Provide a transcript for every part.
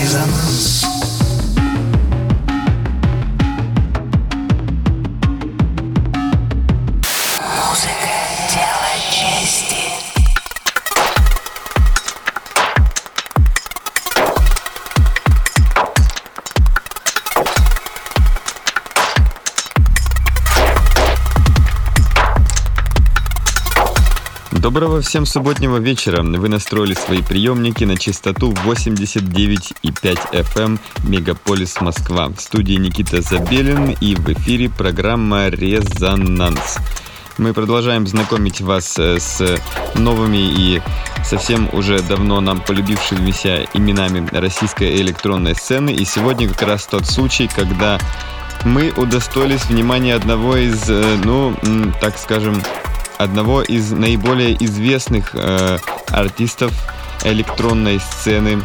Резонанс. Доброго всем субботнего вечера. Вы настроили свои приемники на частоту 89,5 FM Мегаполис, Москва. В студии Никита Забелин и в эфире программа «Резонанс». Мы продолжаем знакомить вас с новыми и совсем уже давно нам полюбившимися именами российской электронной сцены. И сегодня как раз тот случай, когда мы удостоились внимания одного из наиболее известных артистов электронной сцены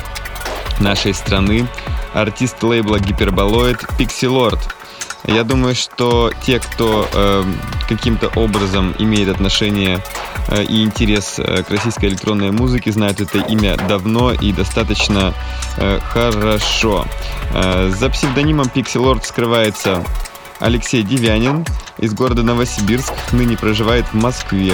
нашей страны, артист лейбла «Гиперболоид» Пиксилорд. Я думаю, что те, кто каким-то образом имеет отношение и интерес к российской электронной музыке, знают это имя давно и достаточно хорошо. За псевдонимом Пиксилорд скрывается Алексей Дивянин из города Новосибирск, ныне проживает в Москве.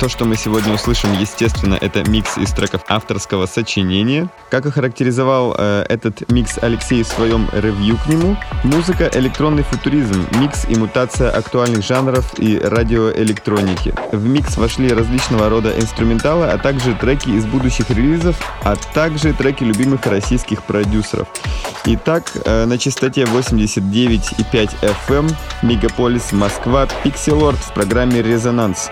То, что мы сегодня услышим, естественно, это микс из треков авторского сочинения. Как охарактеризовал этот микс Алексей в своем ревью к нему: музыка, электронный футуризм, микс и мутация актуальных жанров и радиоэлектроники. В микс вошли различного рода инструменталы, а также треки из будущих релизов, а также треки любимых российских продюсеров. Итак, на частоте 89,5 FM Мегаполис, Москва, Пиксилорд в программе «Резонанс».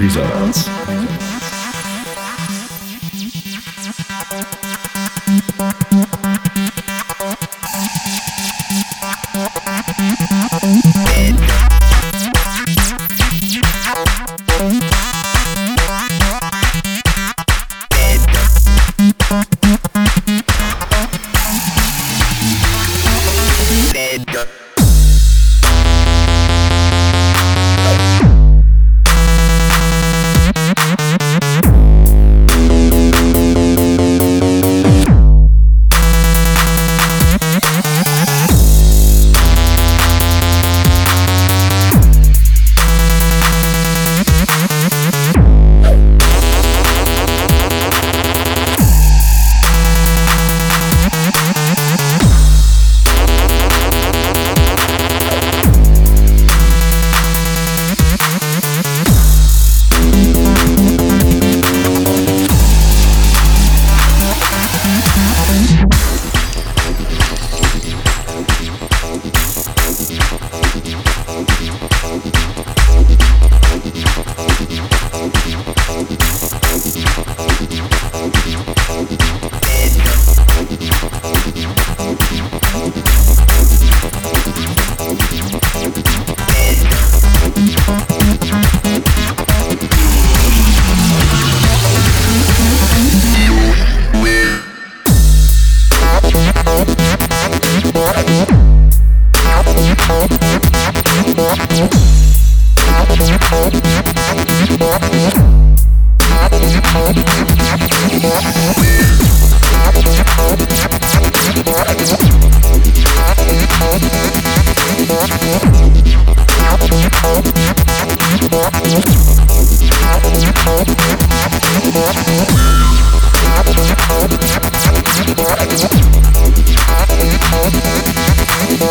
Резонанс. We'll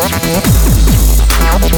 be right back.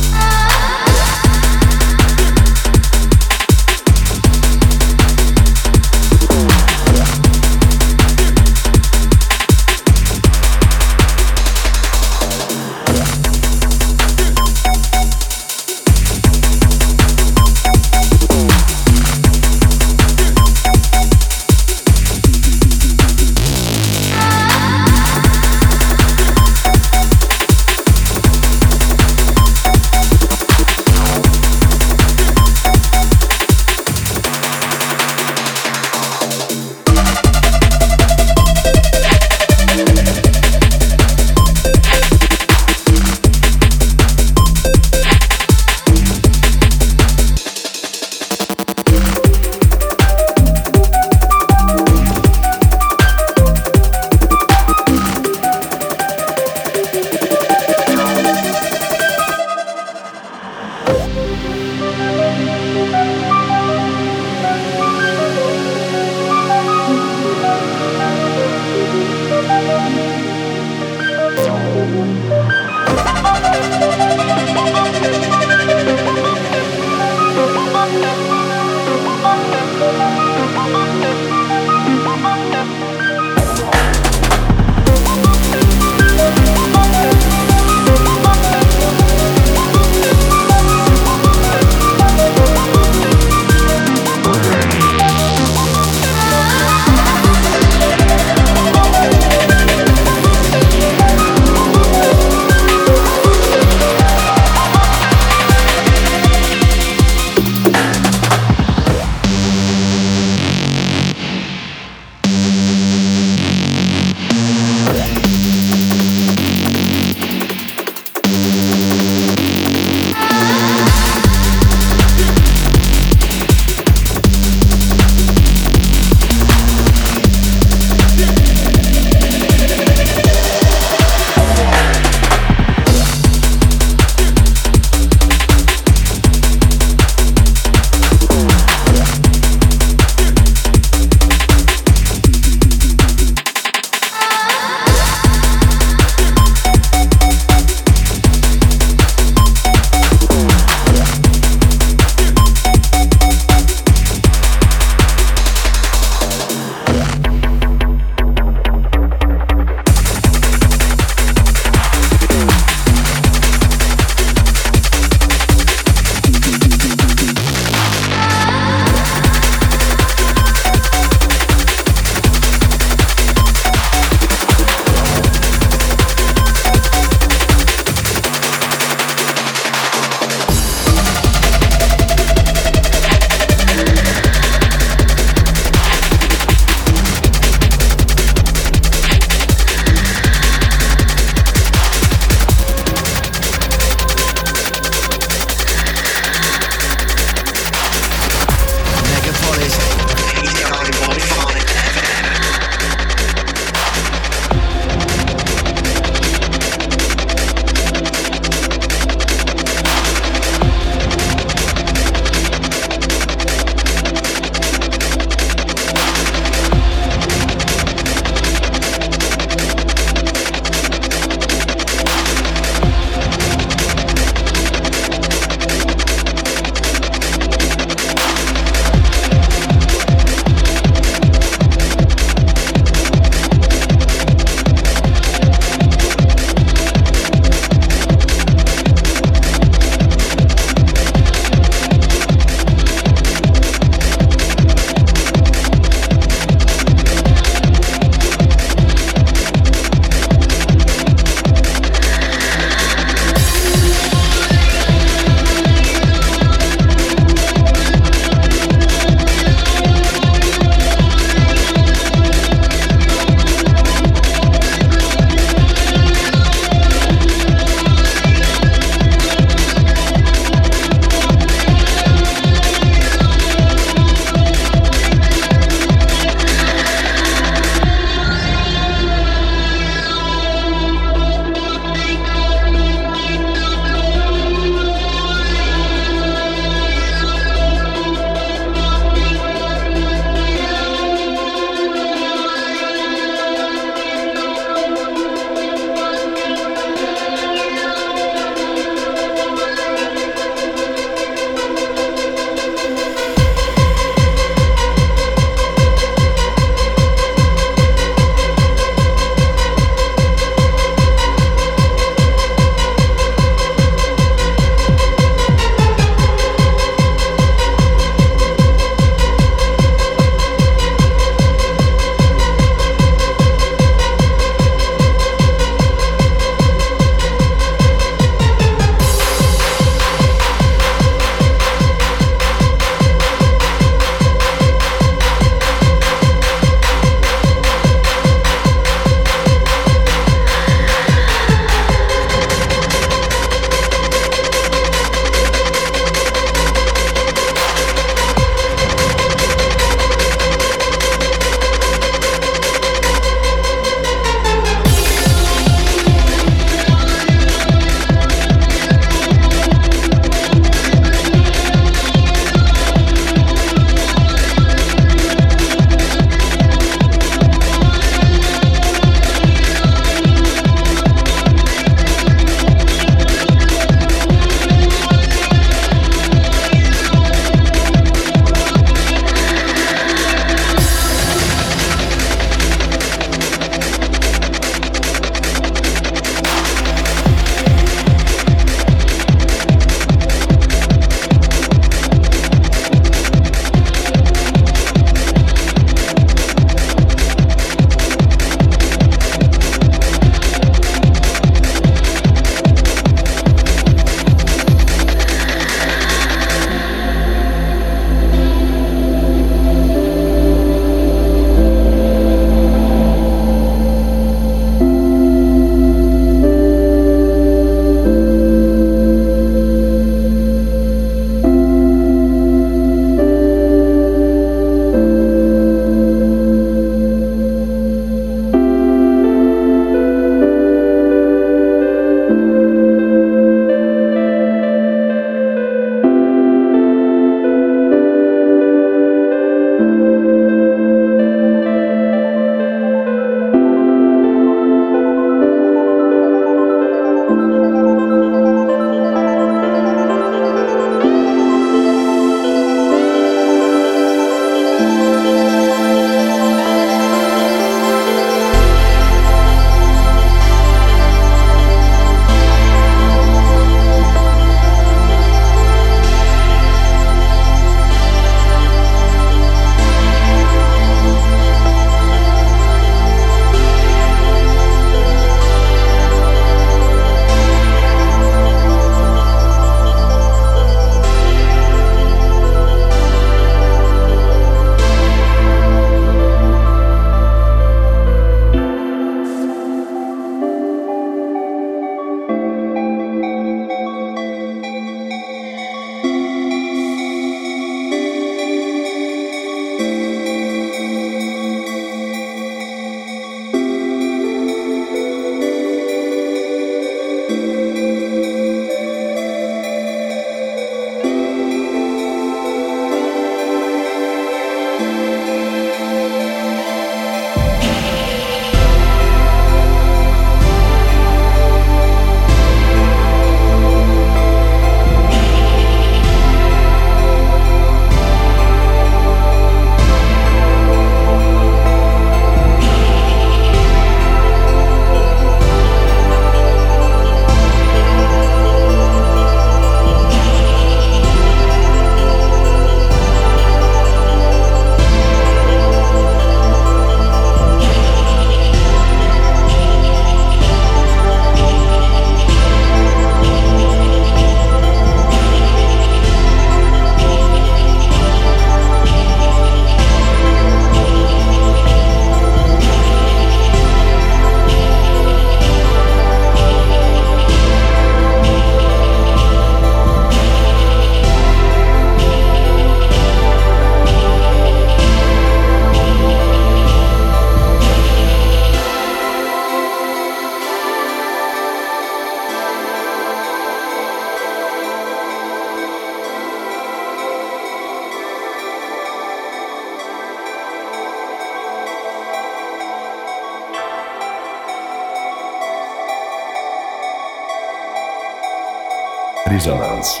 Резонанс.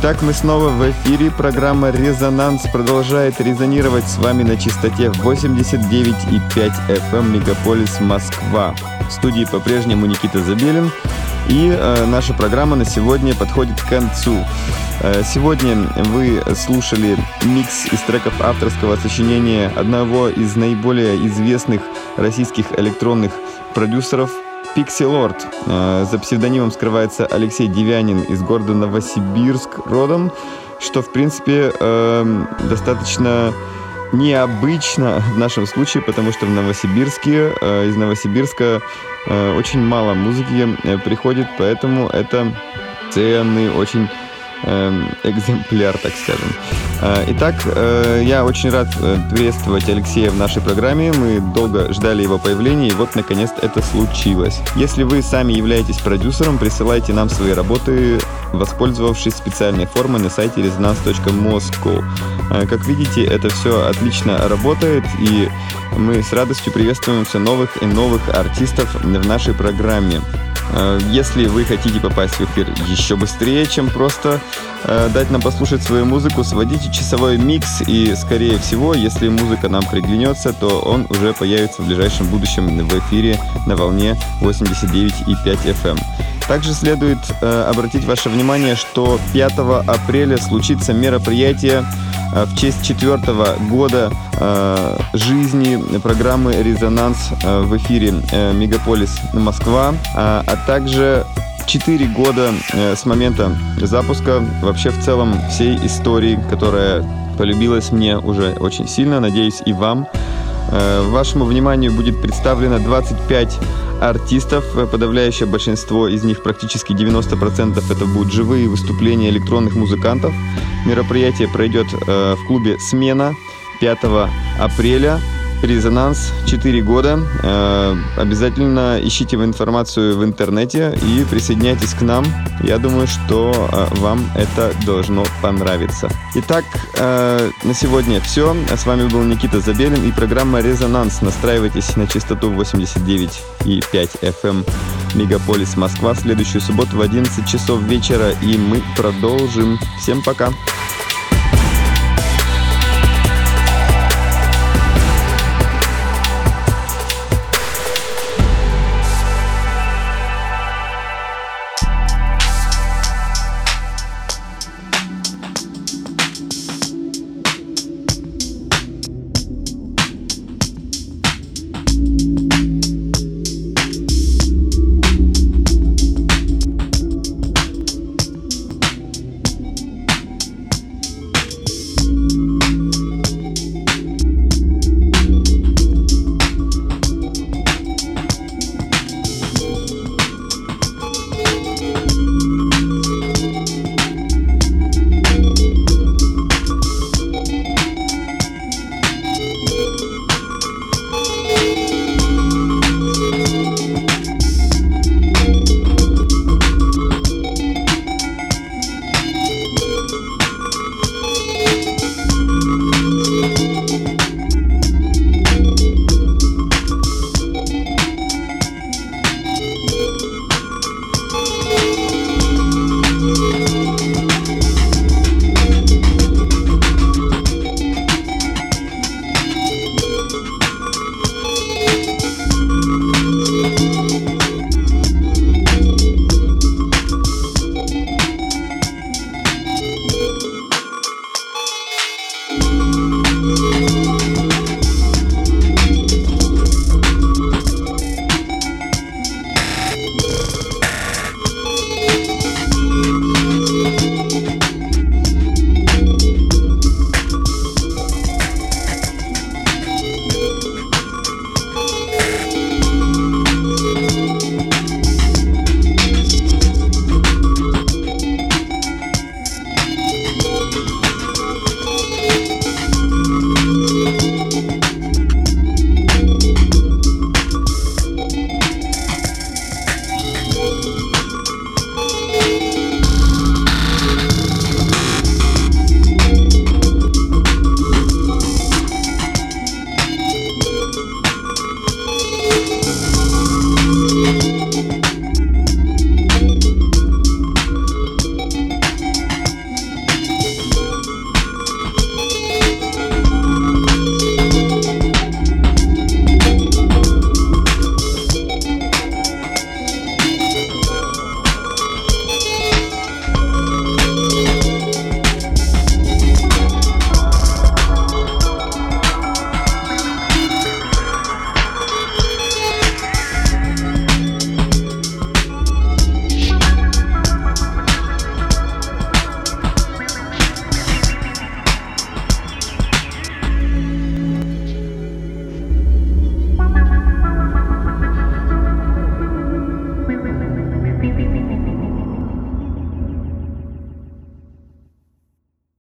Итак, мы снова в эфире. Программа «Резонанс» продолжает резонировать с вами на частоте 89,5 FM «Мегаполис Москва». В студии по-прежнему Никита Забелин. И наша программа на сегодня подходит к концу. Сегодня вы слушали микс из треков авторского сочинения одного из наиболее известных российских электронных продюсеров Пиксилорд. За псевдонимом скрывается Алексей Дивянин, из города Новосибирск родом, что, в принципе, достаточно необычно в нашем случае, потому что в Новосибирске, из Новосибирска очень мало музыки приходит, поэтому это ценный очень экземпляр, так скажем. Итак, я очень рад приветствовать Алексея в нашей программе. Мы долго ждали его появления, и вот, наконец-то, это случилось. Если вы сами являетесь продюсером, присылайте нам свои работы, воспользовавшись специальной формой на сайте resonance.moscow. Как видите, это все отлично работает, и мы с радостью приветствуем все новых и новых артистов в нашей программе. Если вы хотите попасть в эфир еще быстрее, чем просто дать нам послушать свою музыку, сводите часовой микс, и, скорее всего, если музыка нам приглянется, то он уже появится в ближайшем будущем в эфире на волне 89,5 FM. Также следует обратить ваше внимание, что 5 апреля случится мероприятие в честь 4-го года жизни программы «Резонанс» в эфире «Мегаполис Москва», а также 4 года с момента запуска вообще в целом всей истории, которая полюбилась мне уже очень сильно, надеюсь, и вам. Вашему вниманию будет представлено 25 артистов, подавляющее большинство из них, практически 90%, это будут живые выступления электронных музыкантов. Мероприятие пройдет в клубе «Смена» 5 апреля. «Резонанс», 4 года. Обязательно ищите информацию в интернете и присоединяйтесь к нам. Я думаю, что вам это должно понравиться. Итак, на сегодня все. С вами был Никита Забелин и программа «Резонанс». Настраивайтесь на частоту 89,5 FM «Мегаполис Москва» следующую субботу в 11 часов вечера, и мы продолжим. Всем пока!